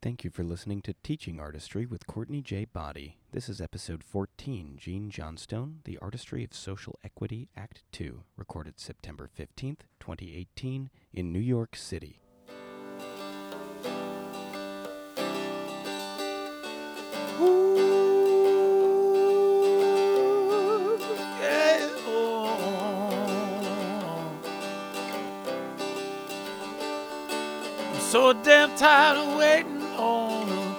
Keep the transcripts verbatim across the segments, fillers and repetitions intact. Thank you for listening to Teaching Artistry with Courtney J. Boddy. This is episode fourteen, Jean Johnstone, The Artistry of Social Equity, Act two, recorded September fifteenth, twenty eighteen, in New York City. I'm so damn tired of waiting on a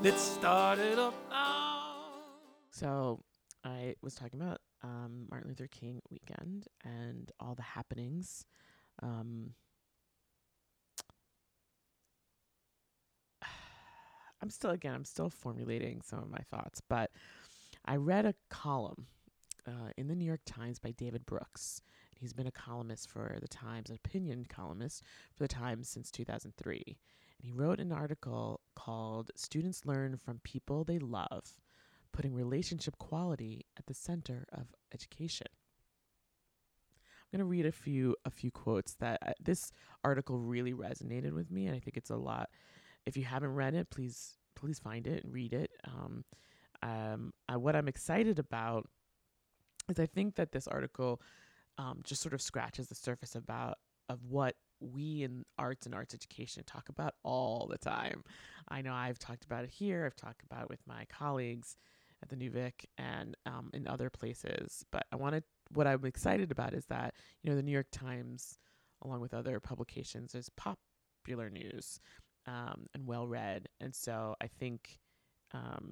Let's start it up now. So I was talking about um, Martin Luther King weekend and all the happenings. Um, I'm still, again, I'm still formulating some of my thoughts, but I read a column uh, in the New York Times by David Brooks. He's been a columnist for the Times, an opinion columnist for the Times since two thousand three. He wrote an article called Students Learn from People They Love, Putting Relationship Quality at the Center of Education. I'm going to read a few a few quotes that uh, this article really resonated with me, and I think it's a lot. If you haven't read it, please please find it and read it. Um, um, I, what I'm excited about is I think that this article um, just sort of scratches the surface about of what we in arts and arts education talk about all the time. I know I've talked about it here. I've talked about it with my colleagues at the New Vic and um, in other places. But I wanted, what I'm excited about is that, you know, the New York Times, along with other publications, is popular news um, and well-read. And so I think um,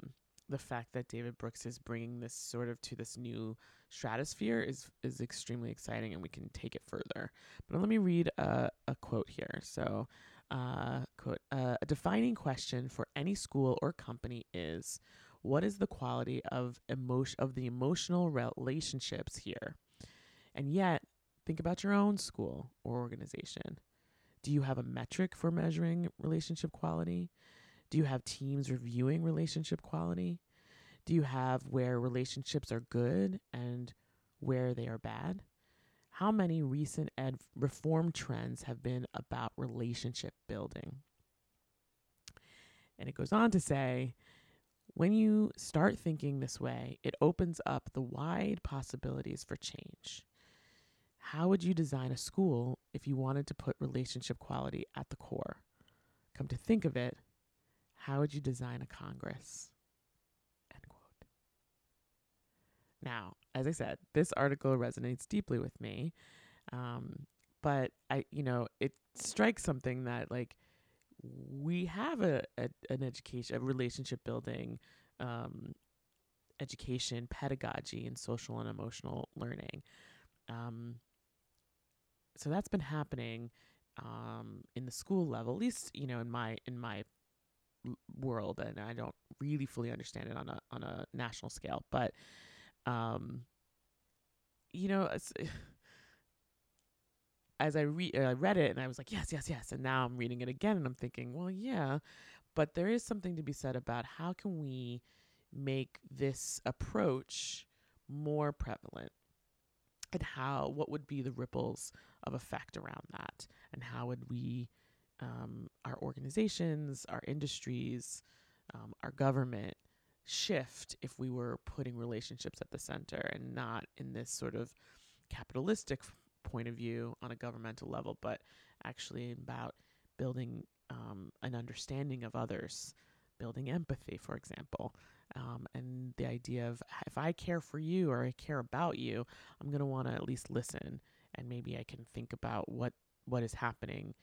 the fact that David Brooks is bringing this sort of to this new stratosphere is is extremely exciting, and we can take it further. But let me read a, a quote here. So, uh, quote, uh, a defining question for any school or company is, what is the quality of emotion of the emotional relationships here? And yet, think about your own school or organization. Do you have a metric for measuring relationship quality? Do you have teams reviewing relationship quality? Do you have where relationships are good and where they are bad? How many recent ed reform trends have been about relationship building? And it goes on to say, when you start thinking this way, it opens up the wide possibilities for change. How would you design a school if you wanted to put relationship quality at the core? Come to think of it, how would you design a Congress? End quote. Now, as I said, this article resonates deeply with me. Um, but I, you know, it strikes something that, like, we have a, a an education, a relationship building, um, education, pedagogy, and social and emotional learning. Um, so that's been happening, um, in the school level, at least, you know, in my, in my world, and I don't really fully understand it on a on a national scale, but um you know, as, as I re- I read it and I was like, yes, yes, yes, and now I'm reading it again and I'm thinking, well, yeah, but there is something to be said about how can we make this approach more prevalent, and how, what would be the ripples of effect around that, and how would we Um, our organizations, our industries, um, our government shift if we were putting relationships at the center, and not in this sort of capitalistic f- point of view on a governmental level, but actually about building um, an understanding of others, building empathy, for example, Um, and the idea of if I care for you or I care about you, I'm going to want to at least listen. And maybe I can think about what, what is happening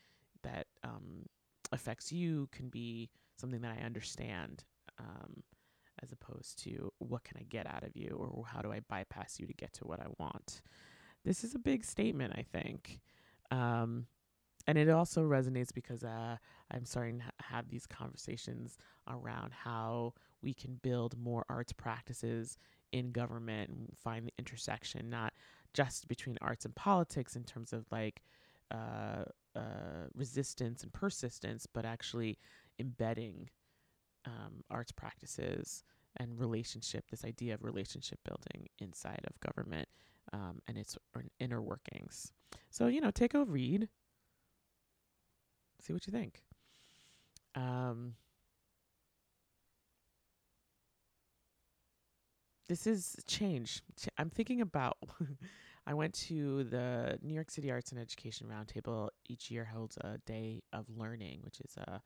that um, affects you can be something that I understand, um, as opposed to what can I get out of you or how do I bypass you to get to what I want. This is a big statement, I think. Um, and it also resonates because uh, I'm starting to have these conversations around how we can build more arts practices in government and find the intersection, not just between arts and politics in terms of like uh, uh, resistance and persistence, but actually embedding um, arts practices and relationship, this idea of relationship building inside of government um, and its inner workings. So, you know, take a read, see what you think. Um, This is change. I'm thinking about, I went to the New York City Arts and Education Roundtable. Each year holds a day of learning, which is uh,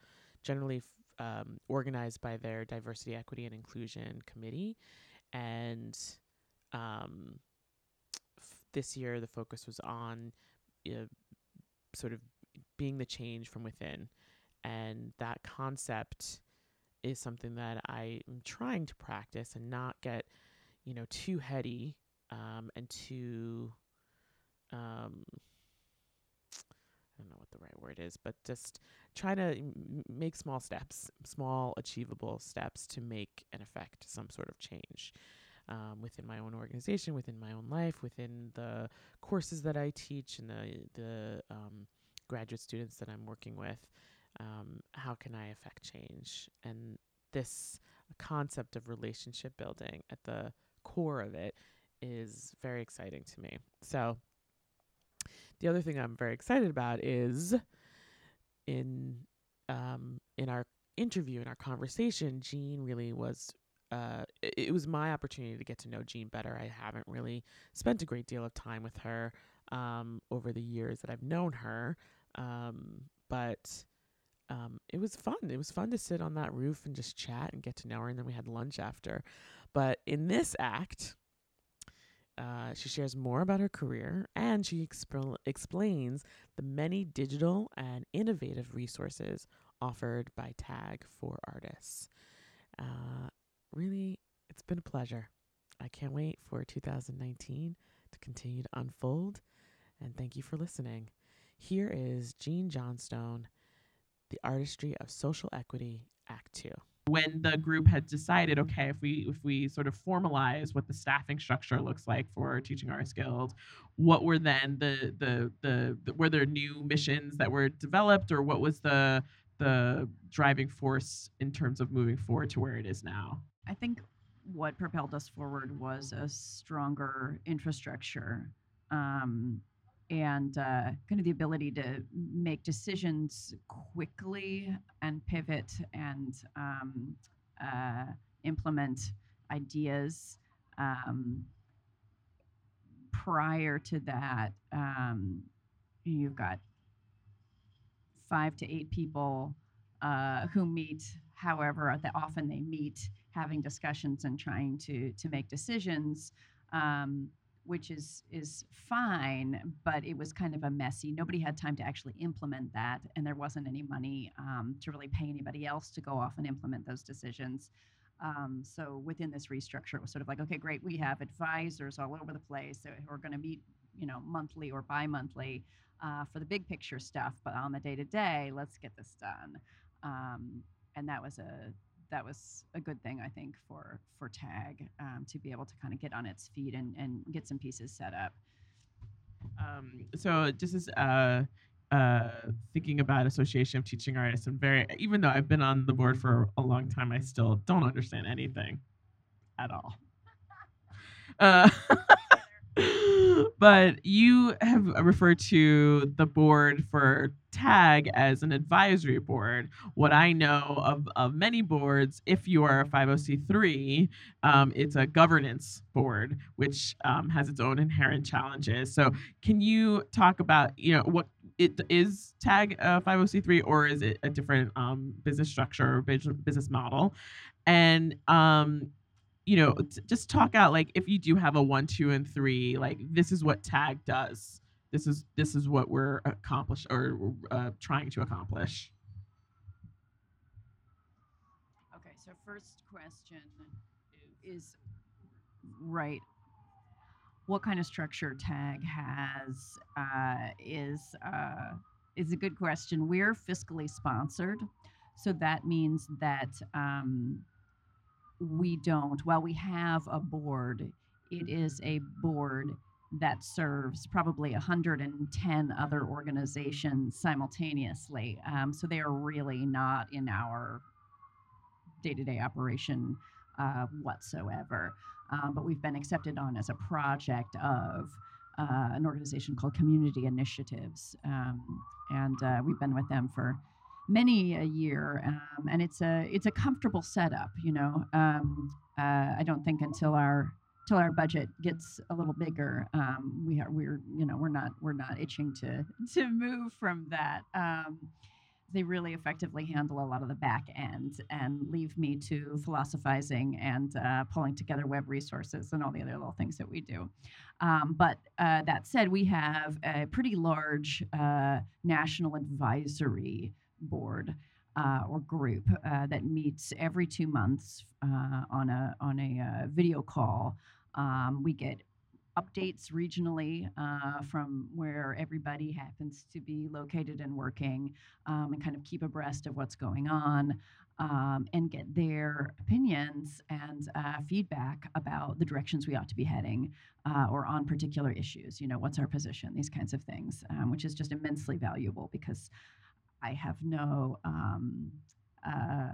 generally f- um, organized by their Diversity, Equity, and Inclusion Committee. And um, f- this year, the focus was on uh, sort of being the change from within. And that concept is something that I am trying to practice and not get, you know, too heady, um, and too, um, I don't know what the right word is, but just try to m- make small steps, small achievable steps to make and affect some sort of change, um, within my own organization, within my own life, within the courses that I teach and the, the, um, graduate students that I'm working with. Um, how can I affect change? And this concept of relationship building at the core of it is very exciting to me. So the other thing I'm very excited about is in um, in our interview, in our conversation, Jean really was, uh, it, it was my opportunity to get to know Jean better. I haven't really spent a great deal of time with her um, over the years that I've known her, um, but... Um, it was fun. It was fun to sit on that roof and just chat and get to know her. And then we had lunch after. But in this act, uh, she shares more about her career and she exp- explains the many digital and innovative resources offered by TAG for artists. Uh, really, it's been a pleasure. I can't wait for two thousand nineteen to continue to unfold. And thank you for listening. Here is Jean Johnstone, The Artistry of Social Equity, Act Two. When the group had decided, okay, if we if we sort of formalize what the staffing structure looks like for Teaching Artists Guild, what were then the the the, the were there new missions that were developed, or what was the the driving force in terms of moving forward to where it is now? I think what propelled us forward was a stronger infrastructure. Um, and uh, kind of the ability to make decisions quickly and pivot and um, uh, implement ideas. Um, prior to that, um, you've got five to eight people uh, who meet however often they meet, having discussions and trying to, to make decisions. Um, which is is fine, but it was kind of a messy. Nobody had time to actually implement that, and there wasn't any money um, to really pay anybody else to go off and implement those decisions. Um, so within this restructure, it was sort of like, okay, great, we have advisors all over the place who are gonna meet, you know, monthly or bi-monthly uh, for the big picture stuff, but on the day-to-day, let's get this done. Um, and that was a, that was a good thing, I think, for for TAG um, to be able to kind of get on its feet and, and get some pieces set up. Um, so just as uh, uh, thinking about Association of Teaching Artists, and very, even though I've been on the board for a long time, I still don't understand anything at all. uh, But you have referred to the board for TAG as an advisory board. What I know of, of many boards, if you are a five oh c three, um, it's a governance board, which um, has its own inherent challenges. So can you talk about, you know, what it is TAG a five oh c three, or is it a different um, business structure or business model? and um, you know, t- just talk out like if you do have a one, two, and three, like this is what TAG does. This is this is what we're accomplish or uh, trying to accomplish. Okay, so first question is right. What kind of structure TAG has uh, is uh, is a good question. We're fiscally sponsored, so that means that um, we don't. While we have a board, it is a board that serves probably one hundred ten other organizations simultaneously. Um, so they are really not in our day-to-day operation uh, whatsoever. Um, but we've been accepted on as a project of uh, an organization called Community Initiatives. Um, and uh, we've been with them for many a year. Um, and it's a it's a comfortable setup, you know. Um, uh, I don't think until our until our budget gets a little bigger, um, we are we're you know we're not we're not itching to to move from that. Um, They really effectively handle a lot of the back end and leave me to philosophizing and uh, pulling together web resources and all the other little things that we do. Um, but uh, that said, we have a pretty large uh, national advisory board uh, or group uh, that meets every two months uh, on a on a uh, video call. Um, we get updates regionally uh, from where everybody happens to be located and working, um, and kind of keep abreast of what's going on, um, and get their opinions and uh, feedback about the directions we ought to be heading uh, or on particular issues. You know, what's our position? These kinds of things, um, which is just immensely valuable because I have no um, uh,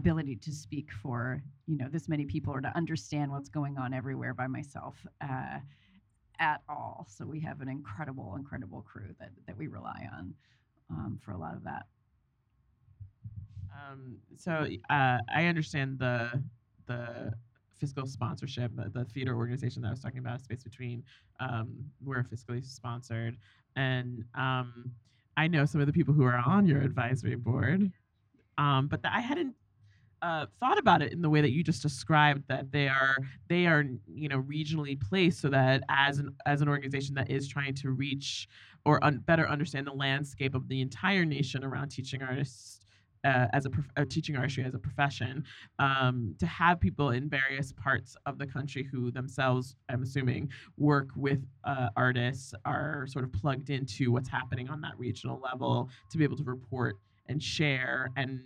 ability to speak for, you know, this many people or to understand what's going on everywhere by myself uh, at all. So we have an incredible, incredible crew that, that we rely on um, for a lot of that. Um, so uh, I understand the the fiscal sponsorship, the, the theater organization that I was talking about, Space Between, um, we're fiscally sponsored. And um, I know some of the people who are on your advisory board, um, but the, I hadn't Uh, thought about it in the way that you just described, that they are they are you know regionally placed so that as an as an organization that is trying to reach or un- better understand the landscape of the entire nation around teaching artists uh, as a prof- uh, teaching artistry as a profession, um, to have people in various parts of the country who themselves, I'm assuming, work with uh, artists are sort of plugged into what's happening on that regional level to be able to report and share. And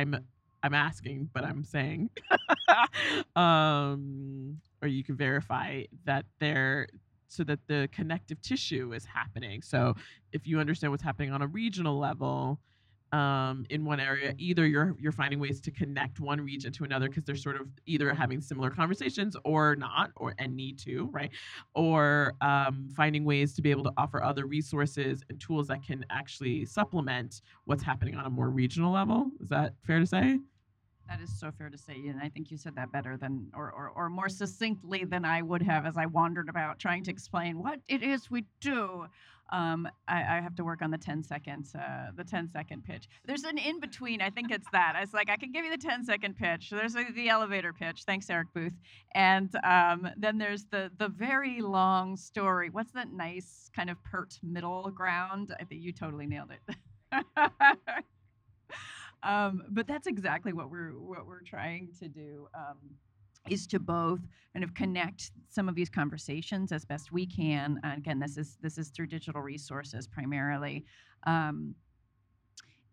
I'm I'm asking, but I'm saying, um, or you can verify that they're, so that the connective tissue is happening. So if you understand what's happening on a regional level, um, in one area, either you're you're finding ways to connect one region to another because they're sort of either having similar conversations or not, or and need to, right? Or um, finding ways to be able to offer other resources and tools that can actually supplement what's happening on a more regional level. Is that fair to say? That is so fair to say, and I think you said that better than, or, or or more succinctly than I would have as I wandered about trying to explain what it is we do. Um, I, I have to work on the ten seconds, uh, the ten second pitch. There's an in between. I think it's that. It's like I can give you the ten second pitch. There's like the elevator pitch. Thanks, Eric Booth. And um, then there's the the very long story. What's that nice kind of pert middle ground? I think you totally nailed it. Um, but that's exactly what we're what we're trying to do, um, is to both kind of connect some of these conversations as best we can. And again, this is this is through digital resources primarily, um,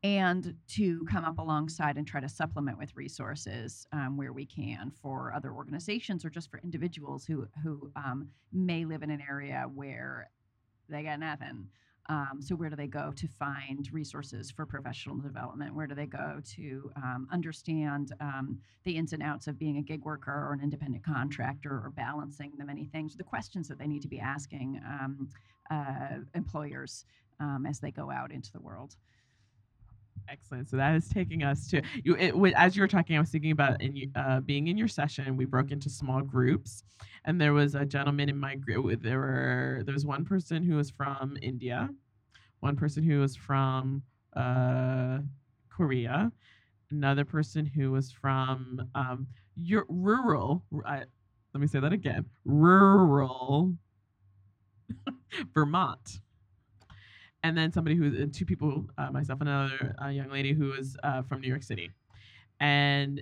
and to come up alongside and try to supplement with resources um, where we can for other organizations or just for individuals who who um, may live in an area where they got nothing. Um, so where do they go to find resources for professional development? Where do they go to um, understand um, the ins and outs of being a gig worker or an independent contractor or balancing the many things, the questions that they need to be asking um, uh, employers um, as they go out into the world? Excellent. So that is taking us to, you, it, as you were talking, I was thinking about in, uh, being in your session, we broke into small groups, and there was a gentleman in my group, there were, there was one person who was from India, one person who was from uh, Korea, another person who was from um, your rural, I, let me say that again, rural Vermont. And then somebody who, two people, uh, myself and another uh, young lady who was uh, from New York City. And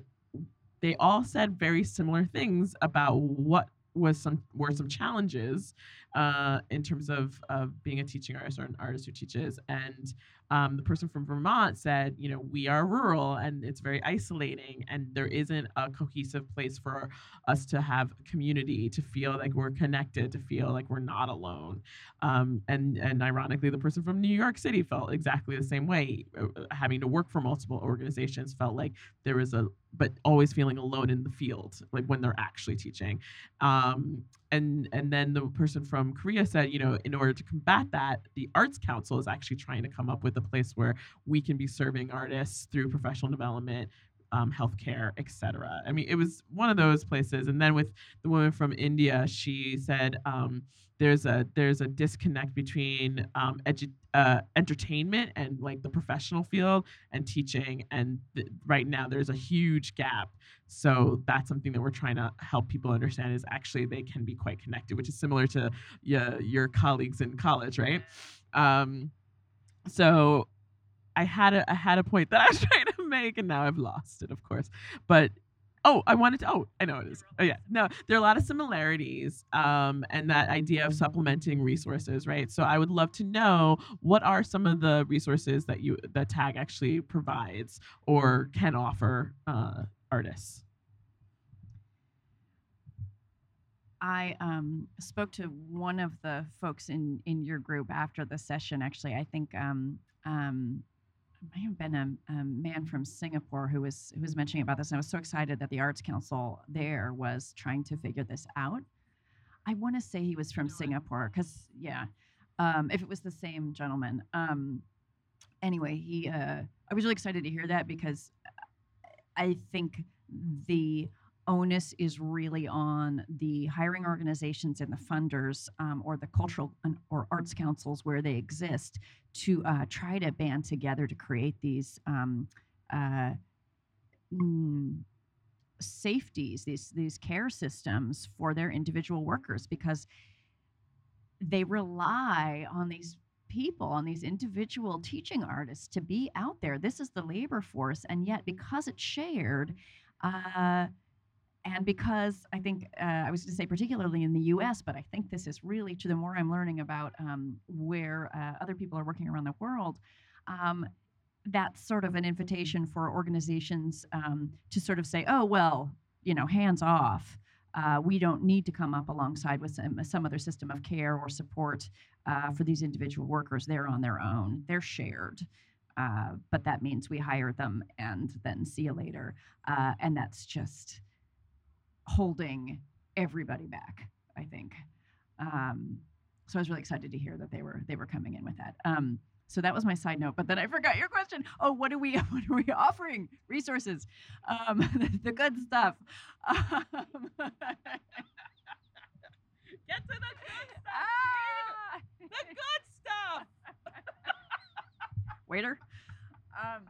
they all said very similar things about what was some were some challenges uh, in terms of, of being a teaching artist or an artist who teaches. And um, the person from Vermont said, you know, we are rural and it's very isolating and there isn't a cohesive place for us to have community, to feel like we're connected, to feel like we're not alone. Um, and, and ironically, the person from New York City felt exactly the same way. Having to work for multiple organizations felt like there was a, but always feeling alone in the field, like when they're actually teaching. Um, and and then the person from Korea said, you know, in order to combat that, the Arts Council is actually trying to come up with a place where we can be serving artists through professional development, um, healthcare, et cetera. I mean, it was one of those places. And then with the woman from India, she said um, there's a there's a disconnect between um, edu- uh, entertainment and like the professional field and teaching. And th- right now there's a huge gap. So that's something that we're trying to help people understand is actually they can be quite connected, which is similar to y- your colleagues in college, right? Um, so I had a I had a point that I was trying to make, and now I've lost it, of course. But oh, I wanted to. Oh, I know it is. Oh yeah, no, there are a lot of similarities, um, and that idea of supplementing resources, right? So I would love to know what are some of the resources that you that TAG actually provides or can offer uh, artists. I um, spoke to one of the folks in in your group after the session. Actually, I think. Um, um, It might have been a, a man from Singapore who was who was mentioning about this, and I was so excited that the Arts Council there was trying to figure this out. I want to say he was from Singapore, because yeah, um, if it was the same gentleman. Um, anyway, he uh, I was really excited to hear that, because I think the onus is really on the hiring organizations and the funders, um, or the cultural or arts councils where they exist, to uh, try to band together to create these um, uh, mm, safeties, these these care systems for their individual workers, because they rely on these people, on these individual teaching artists to be out there. This is the labor force, and yet because it's shared, uh, and because I think, uh, I was going to say particularly in the U S, but I think this is really true the more I'm learning about um, where uh, other people are working around the world, um, that's sort of an invitation for organizations um, to sort of say, oh, well, you know, hands off. Uh, we don't need to come up alongside with some, some other system of care or support uh, for these individual workers. They're on their own. They're shared. Uh, but that means we hire them and then see you later. Uh, and that's just holding everybody back, I think. Um, so I was really excited to hear that they were they were coming in with that. Um, so that was my side note, but then I forgot your question. Oh, what are we what are we offering? Resources, um, the, the good stuff. Um, Get to the good stuff. Ah! The good stuff. Waiter. Um,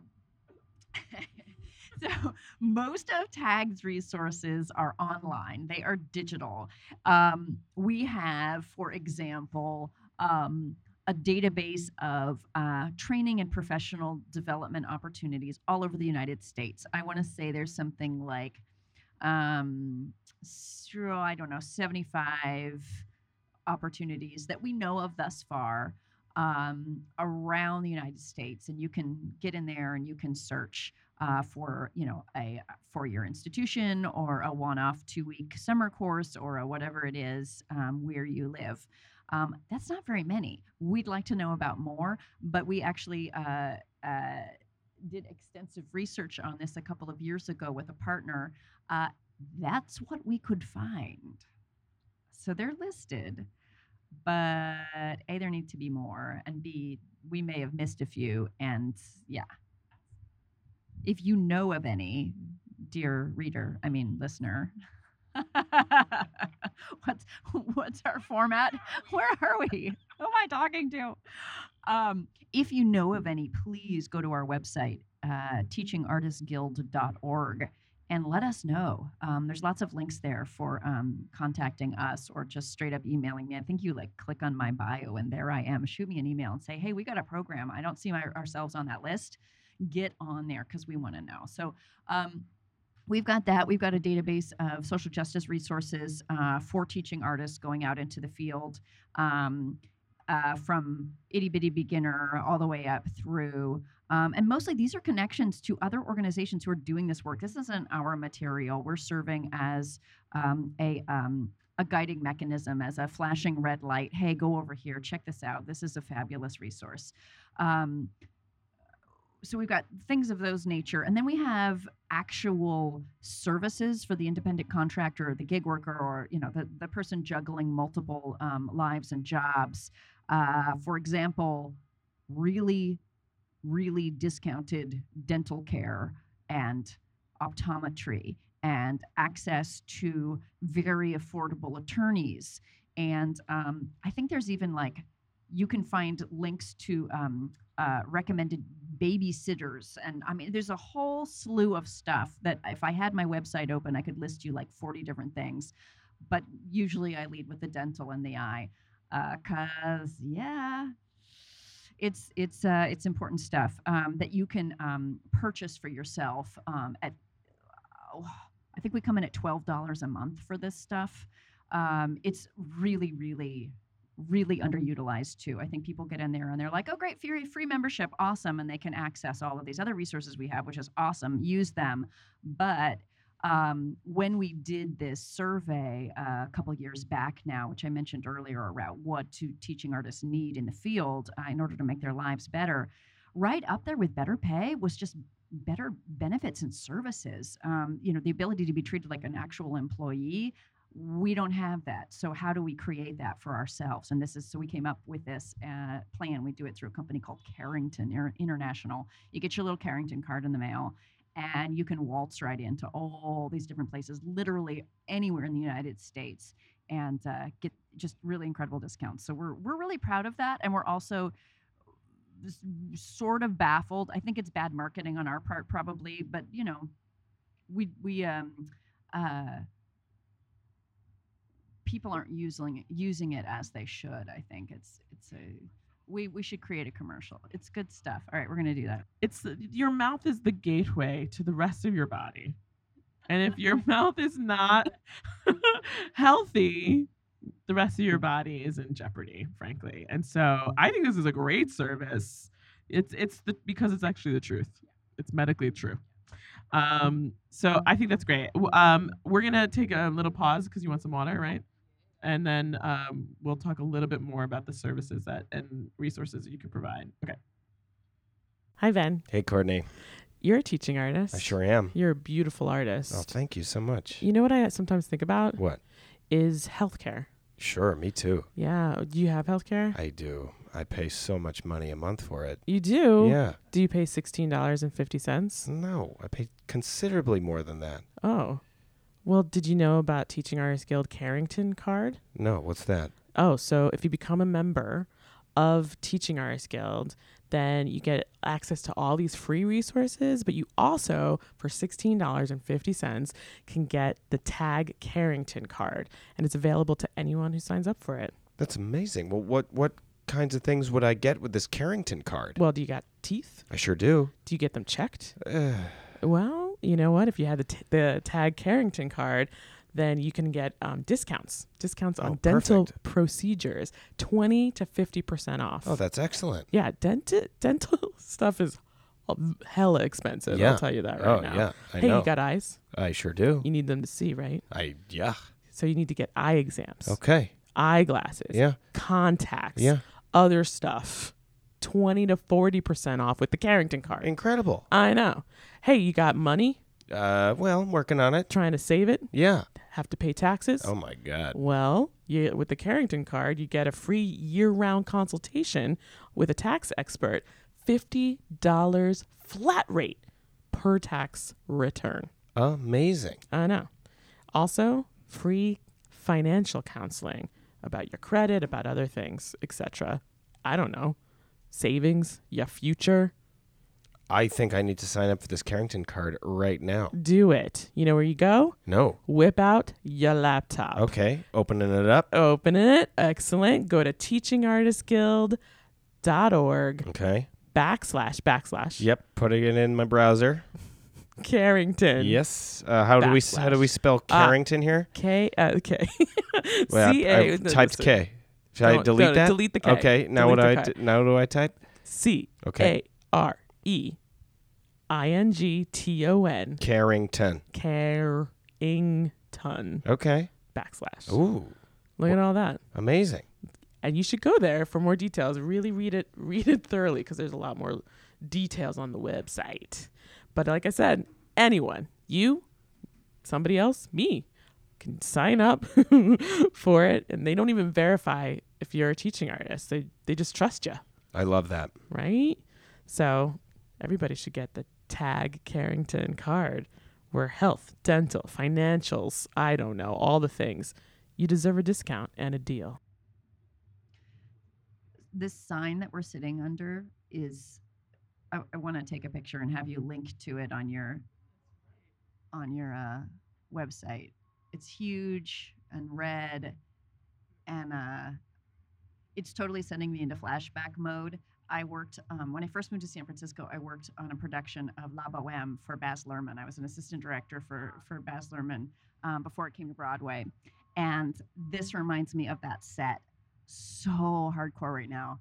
So most of TAG's resources are online. They are digital. Um, we have, for example, um, a database of uh, training and professional development opportunities all over the United States. I want to say there's something like, um, so, I don't know, seventy-five opportunities that we know of thus far um, around the United States. And you can get in there and you can search Uh, for you know a for your institution or a one-off two-week summer course or a whatever it is um, where you live. Um, that's not very many. We'd like to know about more, but we actually uh, uh, did extensive research on this a couple of years ago with a partner. Uh, that's what we could find. So they're listed, but A, there need to be more, and B, we may have missed a few, and yeah. If you know of any, dear reader, I mean listener, what's what's our format? Where are we? Who am I talking to? Um, if you know of any, please go to our website, uh, teaching artists guild dot org, and let us know. Um, there's lots of links there for um, contacting us or just straight up emailing me. I think you like click on my bio and there I am. Shoot me an email and say, hey, we got a program. I don't see my, ourselves on that list. Get on there because we want to know. So um, we've got that. We've got a database of social justice resources uh, for teaching artists going out into the field, um, uh, from itty bitty beginner all the way up through. Um, and mostly these are connections to other organizations who are doing this work. This isn't our material. We're serving as um, a um, a guiding mechanism, as a flashing red light. Hey, go over here. Check this out. This is a fabulous resource. Um, so we've got things of those nature. And then we have actual services for the independent contractor or the gig worker or, you know, the, the person juggling multiple um, lives and jobs. Uh, for example, really... really discounted dental care and optometry and access to very affordable attorneys. And um, I think there's even like, you can find links to um, uh, recommended babysitters. And I mean, there's a whole slew of stuff that if I had my website open, I could list you like forty different things. But usually I lead with the dental and the eye, uh, cause yeah, It's it's uh, it's important stuff um, that you can um, purchase for yourself. Um, at oh, I think we come in at twelve dollars a month for this stuff. Um, it's really, really, really underutilized too. I think people get in there and they're like, oh great, free free membership, awesome, and they can access all of these other resources we have, which is awesome. Use them, but. Um, when we did this survey uh, a couple years back now, which I mentioned earlier about what do teaching artists need in the field uh, in order to make their lives better, right up there with better pay was just better benefits and services. Um, you know, the ability to be treated like an actual employee, we don't have that. So how do we create that for ourselves? And this is, so we came up with this uh, plan. We do it through a company called Careington International. You get your little Careington card in the mail, and you can waltz right into all these different places, literally anywhere in the United States, and uh, get just really incredible discounts. So we're we're really proud of that, and we're also sort of baffled. I think it's bad marketing on our part, probably, but you know, we we um, uh, people aren't using using it as they should. I think it's it's a We we should create a commercial. It's good stuff. All right, we're gonna do that. It's your mouth is the gateway to the rest of your body, and if your mouth is not healthy, the rest of your body is in jeopardy, frankly. And so I think this is a great service. It's it's the, because it's actually the truth. It's medically true. Um, so I think that's great. Um, we're gonna take a little pause because you want some water, right? And then um, we'll talk a little bit more about the services that and resources that you could provide. Okay. Hi, Ben. Hey, Courtney. You're a teaching artist. I sure am. You're a beautiful artist. Oh, thank you so much. You know what I sometimes think about? What? Is healthcare. Sure, me too. Yeah. Do you have healthcare? I do. I pay so much money a month for it. You do? Yeah. Do you pay sixteen dollars and fifty cents? No, I pay considerably more than that. Oh. Well, did you know about Teaching Artists Guild Careington card? No, what's that? Oh, so if you become a member of Teaching Artists Guild, then you get access to all these free resources, but you also, for sixteen dollars and fifty cents, can get the Tag Careington card, and it's available to anyone who signs up for it. That's amazing. Well, what, what kinds of things would I get with this Careington card? Well, do you got teeth? I sure do. Do you get them checked? Well... You know what? If you had the t- the Tag Careington card, then you can get um, discounts, discounts on oh, dental perfect. procedures, twenty to fifty percent off. Oh, that's excellent. Yeah. Denti- dental stuff is hella expensive. Yeah. I'll tell you that right oh, now. Yeah, I hey, know. You got eyes? I sure do. You need them to see, right? I Yeah. So you need to get eye exams. Okay. Eyeglasses. Yeah. Contacts. Yeah. Other stuff. twenty to forty percent off with the Careington card. Incredible. I know. Hey, you got money? Uh, well, I'm working on it. Trying to save it? Yeah. Have to pay taxes? Oh, my God. Well, you, with the Careington card, you get a free year-round consultation with a tax expert, fifty dollars flat rate per tax return. Amazing. I know. Also, free financial counseling about your credit, about other things, et cetera. I don't know. Savings, your future, I think I need to sign up for this Careington card right now. Do it. You know where you go? No. Whip out your laptop. Okay. Opening it up. Opening it. Excellent. Go to teaching artists guild dot org. Okay. Backslash, backslash. Yep. Putting it in my browser. Careington. Yes. Uh, how backslash. do we how do we spell Careington uh, here? K. Uh, okay. Well, C A. I've typed K. Should no, I delete no, that? Delete the K. Okay. Now delete what I d- now do I type? C. Okay. A. R. E, I N G T O N. Careington. Careington. Okay. Backslash. Ooh. Look well, at all that. Amazing. And you should go there for more details. Really read it, read it thoroughly, because there's a lot more details on the website. But like I said, anyone, you, somebody else, me, can sign up for it, and they don't even verify if you're a teaching artist. They they just trust you. I love that. Right? So everybody should get the Tag Careington card, where health, dental, financials, I don't know, all the things. You deserve a discount and a deal. This sign that we're sitting under is, I, I want to take a picture and have you link to it on your on your uh, website. It's huge and red, and uh, it's totally sending me into flashback mode. I worked, um, when I first moved to San Francisco, I worked on a production of La Boheme for Baz Luhrmann. I was an assistant director for, for Baz Luhrmann um, before it came to Broadway. And this reminds me of that set. So hardcore right now.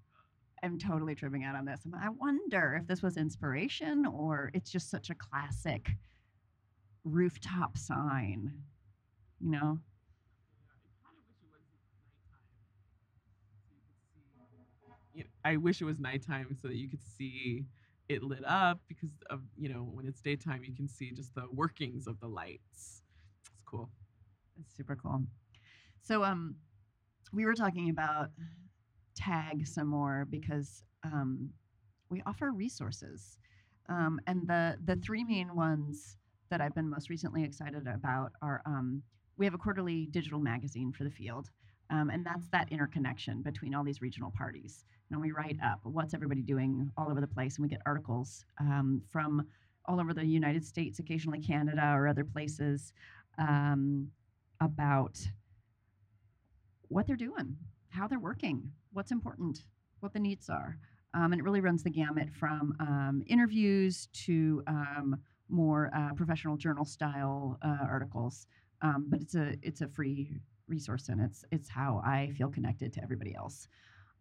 I'm totally tripping out on this. I wonder if this was inspiration, or it's just such a classic rooftop sign, you know? I wish it was nighttime so that you could see it lit up, because of, you know, when it's daytime, you can see just the workings of the lights. It's cool. It's super cool. So um, we were talking about Tag some more, because um, we offer resources. Um, and the, the three main ones that I've been most recently excited about are, um, we have a quarterly digital magazine for the field. Um, and that's that interconnection between all these regional parties. And we write up what's everybody doing all over the place, and we get articles um, from all over the United States, occasionally Canada or other places, um, about what they're doing, how they're working, what's important, what the needs are. Um, and it really runs the gamut from um, interviews to um, more uh, professional journal style uh, articles. Um, but it's a it's a free resource, and it's it's how I feel connected to everybody else.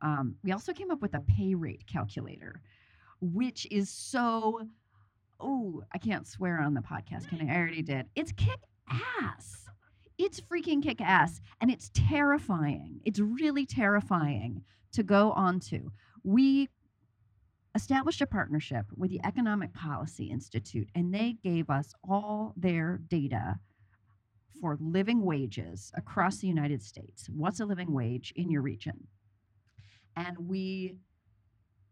Um, we also came up with a pay rate calculator, which is so, oh, I can't swear on the podcast, can I? I already did. It's kick ass. It's freaking kick ass, and it's terrifying. It's really terrifying to go onto. We established a partnership with the Economic Policy Institute, and they gave us all their data for living wages across the United States. What's a living wage in your region? And we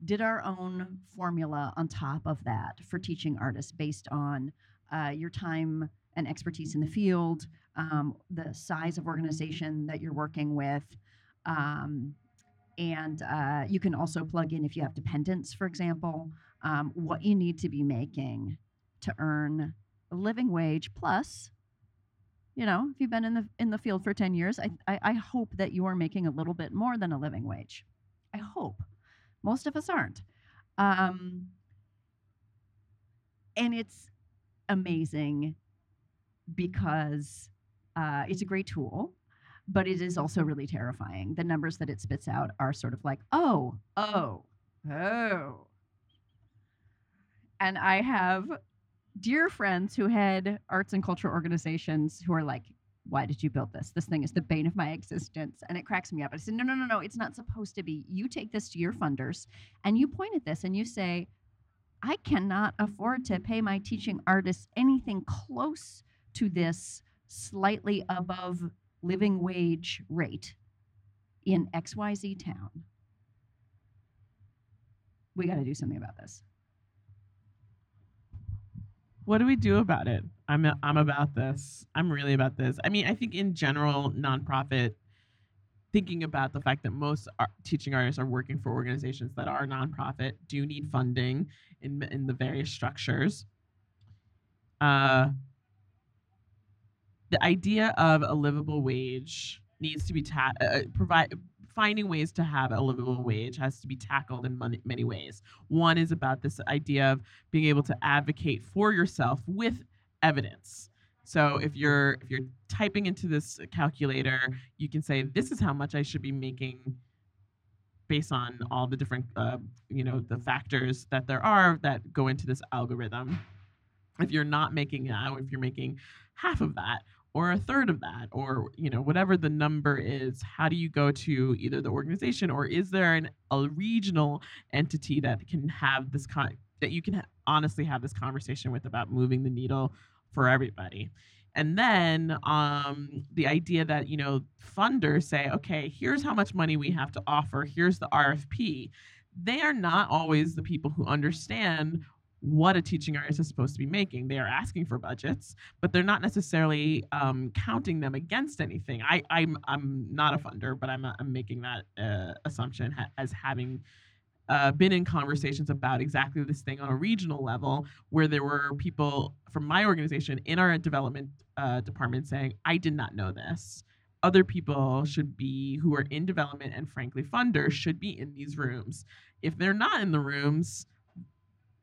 did our own formula on top of that for teaching artists, based on uh, your time and expertise in the field, um, the size of organization that you're working with. Um, and uh, you can also plug in, if you have dependents, for example, um, what you need to be making to earn a living wage, plus, you know, if you've been in the in the field for ten years, I, I, I hope that you are making a little bit more than a living wage. I hope. Most of us aren't. Um, and it's amazing, because uh, it's a great tool, but it is also really terrifying. The numbers that it spits out are sort of like, oh, oh, oh. And I have dear friends who head arts and culture organizations who are like, why did you build this? This thing is the bane of my existence. And it cracks me up. I said, no, no, no, no, it's not supposed to be. You take this to your funders and you point at this and you say, I cannot afford to pay my teaching artists anything close to this slightly above living wage rate in X Y Z town. We got to do something about this. What do we do about it? I'm I'm about this. I'm really about this. I mean, I think in general, nonprofit thinking about the fact that most art teaching artists are working for organizations that are nonprofit, do need funding in in the various structures. Uh, the idea of a livable wage needs to be ta uh, provide finding ways to have a livable wage has to be tackled in mon many ways. One is about this idea of being able to advocate for yourself with evidence. So if you're if you're typing into this calculator, you can say, this is how much I should be making based on all the different, uh, you know, the factors that there are that go into this algorithm. If you're not making that, or if you're making half of that, or a third of that, or, you know, whatever the number is, how do you go to either the organization, or is there an, a regional entity that can have this, con that you can ha honestly have this conversation with about moving the needle for everybody? And then um, the idea that, you know, funders say, okay, here's how much money we have to offer, here's the R F P. They are not always the people who understand what a teaching artist is supposed to be making. They are asking for budgets, but they're not necessarily um, counting them against anything. I, I'm, I'm not a funder, but I'm, I'm making that uh, assumption ha as having uh, been in conversations about exactly this thing on a regional level, where there were people from my organization in our development uh, department saying, I did not know this. Other people should be, who are in development and frankly funders, should be in these rooms. If they're not in the rooms,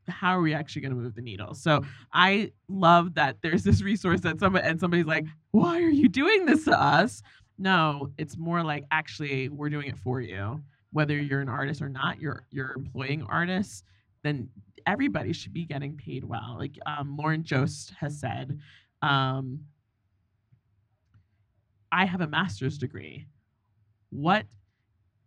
how are we actually going to move the needle? So I love that there's this resource that somebody, and somebody's like, why are you doing this to us? No, it's more like, actually, we're doing it for you. Whether you're an artist or not, you're, you're employing artists, then everybody should be getting paid well. Like um, Lauren Jost has said, um, I have a master's degree. What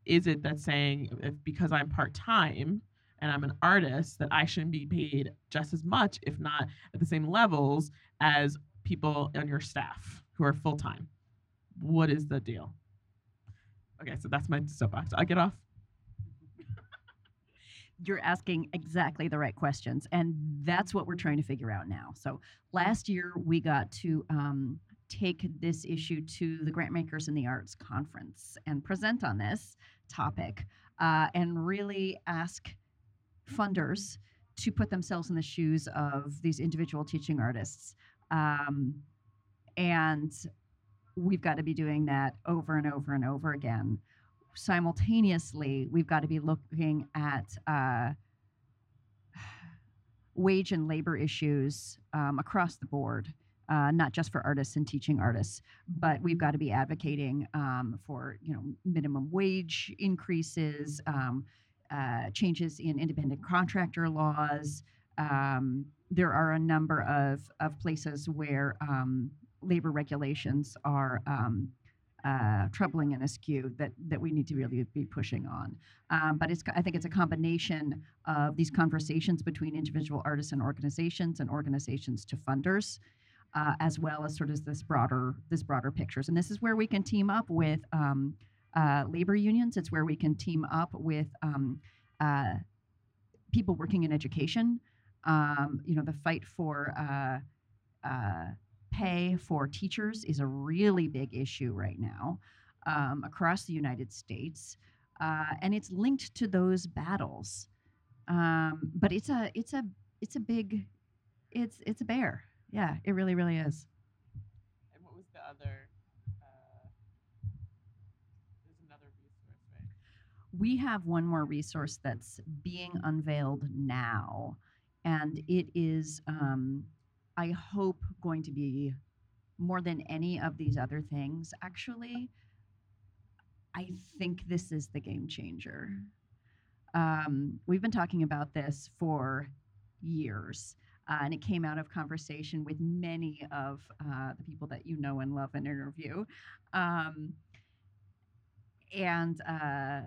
is it that's saying, if, because I'm part-time, and I'm an artist, that I shouldn't be paid just as much, if not at the same levels, as people on your staff who are full-time? What is the deal? Okay, so that's my soapbox. I'll get off. You're asking exactly the right questions, and that's what we're trying to figure out now. So last year, we got to um, take this issue to the Grantmakers in the Arts Conference and present on this topic uh, and really ask funders to put themselves in the shoes of these individual teaching artists. Um, and we've got to be doing that over and over and over again. Simultaneously, we've got to be looking at uh, wage and labor issues um, across the board, uh, not just for artists and teaching artists, but we've got to be advocating um, for, you know, minimum wage increases, um, Uh, changes in independent contractor laws. Um, there are a number of, of places where um, labor regulations are um, uh, troubling and askew that, that we need to really be pushing on. Um, but it's, I think it's a combination of these conversations between individual artists and organizations, and organizations to funders, uh, as well as sort of this broader, this broader pictures. And this is where we can team up with um, Uh, labor unions. It's where we can team up with um, uh, people working in education. Um, you know, the fight for uh, uh, pay for teachers is a really big issue right now um, across the United States, uh, and it's linked to those battles. Um, but it's a, it's a, it's a big, it's, it's a bear. Yeah, it really, really is. And what was the other? We have one more resource that's being unveiled now, and it is, um, I hope, going to be, more than any of these other things, actually, I think this is the game changer. Um, we've been talking about this for years, uh, and it came out of conversation with many of uh, the people that you know and love and interview. Um, and uh,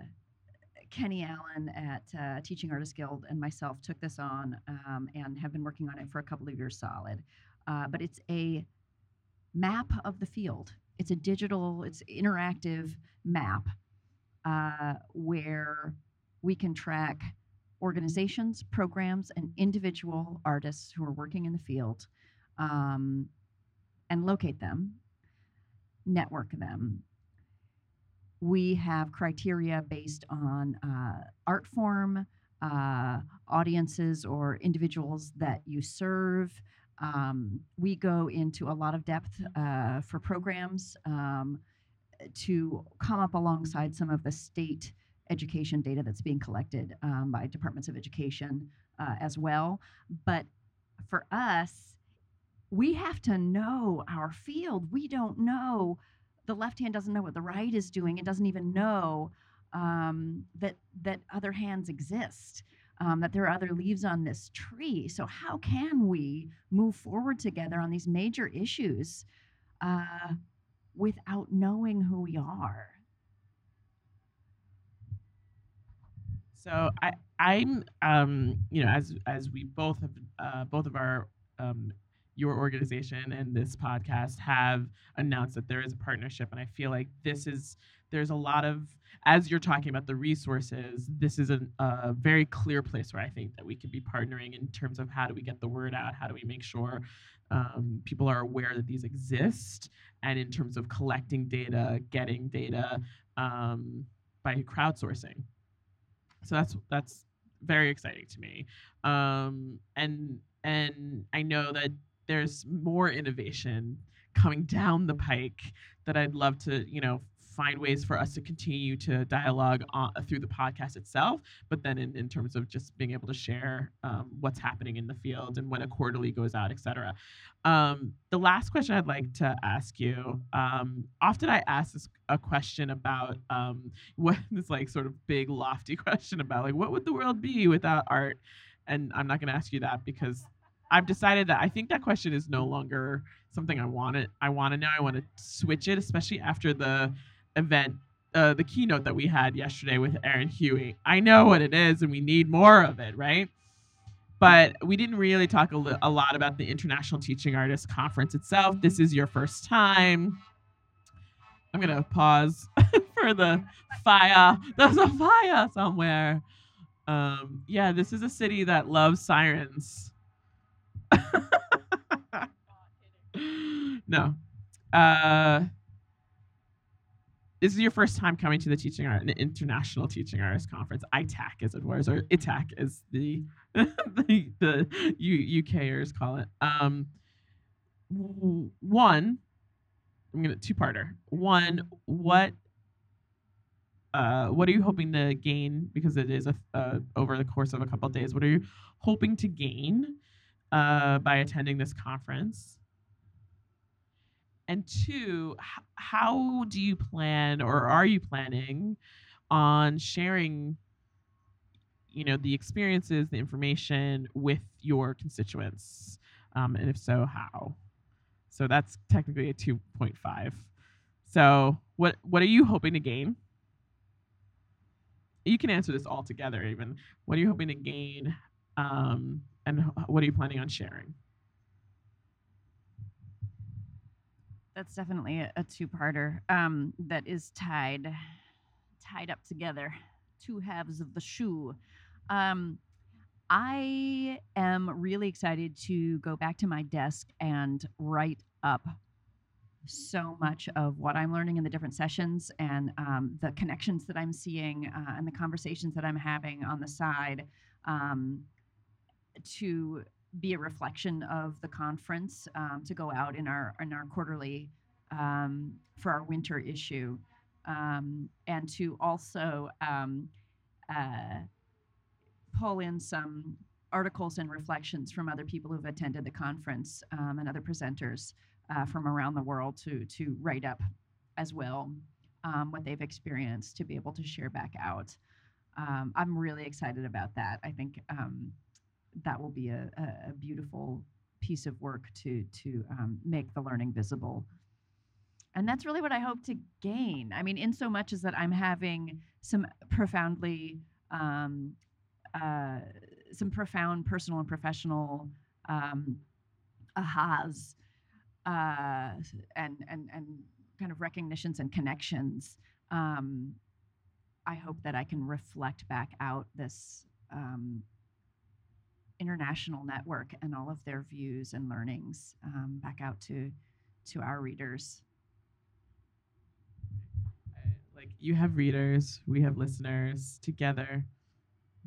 Kenny Allen at uh, Teaching Artists Guild and myself took this on um, and have been working on it for a couple of years solid. Uh, but it's a map of the field. It's a digital, it's interactive map uh, where we can track organizations, programs, and individual artists who are working in the field um, and locate them, network them. we have criteria based on uh, art form, uh, audiences or individuals that you serve. Um, we go into a lot of depth uh, for programs um, to come up alongside some of the state education data that's being collected um, by departments of education uh, as well. But for us, we have to know our field. We don't know. The left hand doesn't know what the right is doing. It doesn't even know um, that that other hands exist, um, that there are other leaves on this tree. So how can we move forward together on these major issues uh, without knowing who we are? So I, I'm, um, you know, as as we both have, uh, both of our. Um, your organization and this podcast have announced that there is a partnership. And I feel like this is, there's a lot of, as you're talking about the resources, this is a, a very clear place where I think that we could be partnering in terms of how do we get the word out? How do we make sure um, people are aware that these exist? And in terms of collecting data, getting data um, by crowdsourcing. So that's, that's very exciting to me. Um, and, and I know that there's more innovation coming down the pike that I'd love to, you know, find ways for us to continue to dialogue on, through the podcast itself, but then in, in terms of just being able to share um, what's happening in the field and when a quarterly goes out, et cetera. Um, the last question I'd like to ask you, um, often I ask this, a question about um, what this like sort of big lofty question about like, what would the world be without art? And I'm not gonna ask you that because I've decided that I think that question is no longer something I want it. I want to know. I want to switch it, especially after the event, uh, the keynote that we had yesterday with Aaron Huey. I know what it is, and we need more of it, right? But we didn't really talk a, li- a lot about the International Teaching Artists Conference itself. This is your first time. I'm going to pause for the fire. There's a fire somewhere. Um, yeah, this is a city that loves sirens. No. Uh, this is your first time coming to the Teaching Art, the International Teaching Artists Conference, I T A C as it was, or I T A C as the the, the U- UKers call it. Um, one, I'm gonna two-parter. One, what uh, what are you hoping to gain? Because it is a uh, over the course of a couple of days. What are you hoping to gain Uh, by attending this conference? And two, h- how do you plan, or are you planning on sharing, you know, the experiences, the information with your constituents? Um, and if so, how? So that's technically a two point five. So what what are you hoping to gain? You can answer this all together even. What are you hoping to gain? Um, And what are you planning on sharing? That's definitely a, a two-parter um, that is tied, tied up together, two halves of the shoe. Um, I am really excited to go back to my desk and write up so much of what I'm learning in the different sessions and um, the connections that I'm seeing uh, and the conversations that I'm having on the side. Um, to be a reflection of the conference, um, to go out in our in our quarterly um, for our winter issue, um, and to also um, uh, pull in some articles and reflections from other people who've attended the conference um, and other presenters uh, from around the world to to write up as well um, what they've experienced to be able to share back out. Um, I'm really excited about that. I think um, that will be a, a beautiful piece of work to to um, make the learning visible. And that's really what I hope to gain. I mean, in so much as that I'm having some profoundly, um, uh, some profound personal and professional um, ahas uh, and, and, and kind of recognitions and connections. Um, I hope that I can reflect back out this um, international network and all of their views and learnings um, back out to to our readers. I, like you have readers, we have listeners. Together,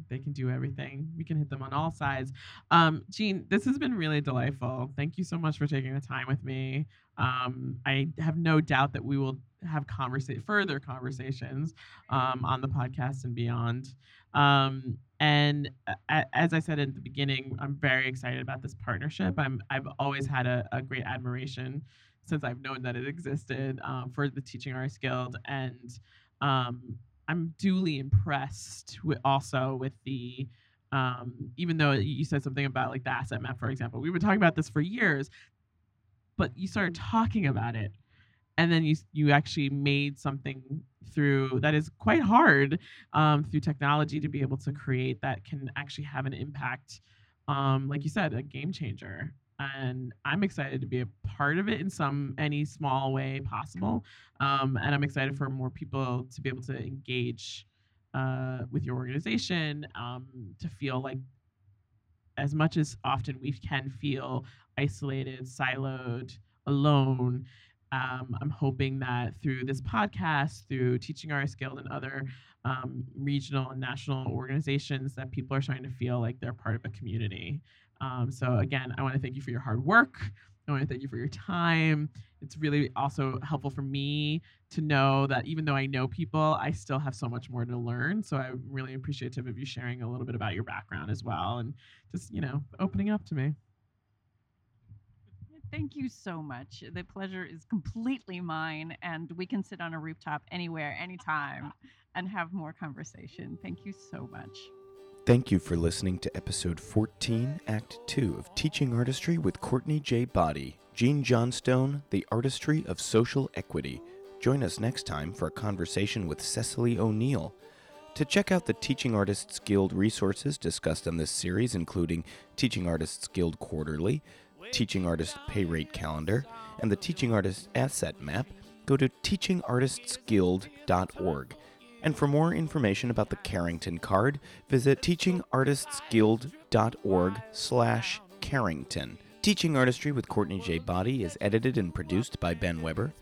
they can do everything. We can hit them on all sides. Um, Jean, this has been really delightful. Thank you so much for taking the time with me. Um, I have no doubt that we will have conversa- further conversations um, on the podcast and beyond. Um, and a- as I said at the beginning, I'm very excited about this partnership. I'm, I've always had a, a great admiration since I've known that it existed um, for the Teaching Artists Guild. And um, I'm duly impressed with also with the um, even though you said something about like the asset map, for example, we've been talking about this for years, but you started talking about it. And then you you actually made something through that is quite hard um, through technology to be able to create that can actually have an impact. Um, like you said, a game changer. And I'm excited to be a part of it in some any small way possible. Um, and I'm excited for more people to be able to engage uh, with your organization, um, to feel like as much as often we can feel isolated, siloed, alone. Um, I'm hoping that through this podcast, through Teaching Artists Guild and other um, regional and national organizations, that people are starting to feel like they're part of a community. Um, so again, I want to thank you for your hard work. I want to thank you for your time. It's really also helpful for me to know that even though I know people, I still have so much more to learn. So I'm really appreciative of you sharing a little bit about your background as well and just, you know, opening up to me. Thank you so much. The pleasure is completely mine, and we can sit on a rooftop anywhere, anytime, and have more conversation. Thank you so much. Thank you for listening to Episode fourteen, Act two of Teaching Artistry with Courtney J. Boddy, Jean Johnstone, The Artistry of Social Equity. Join us next time for a conversation with Cecily O'Neill. To check out the Teaching Artists Guild resources discussed on this series, including Teaching Artists Guild Quarterly, Teaching Artist Pay Rate Calendar, and the Teaching Artist Asset Map, go to teaching artists guild dot org. And for more information about the Careington card, visit teaching artists guild dot org slash Careington. Teaching Artistry with Courtney J. Boddy is edited and produced by Ben Weber.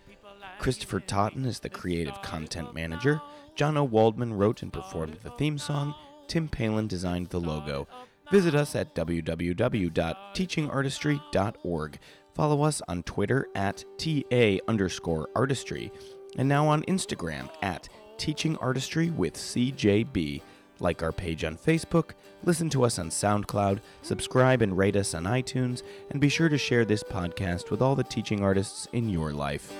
Christopher Totten is the creative content manager. John O. Waldman wrote and performed the theme song. Tim Palin designed the logo. Visit us at w w w dot teaching artistry dot org. Follow us on Twitter at ta underscore artistry, and now on Instagram at Teaching Artistry with C J B. Like our page on Facebook, listen to us on SoundCloud, subscribe and rate us on iTunes, and be sure to share this podcast with all the teaching artists in your life.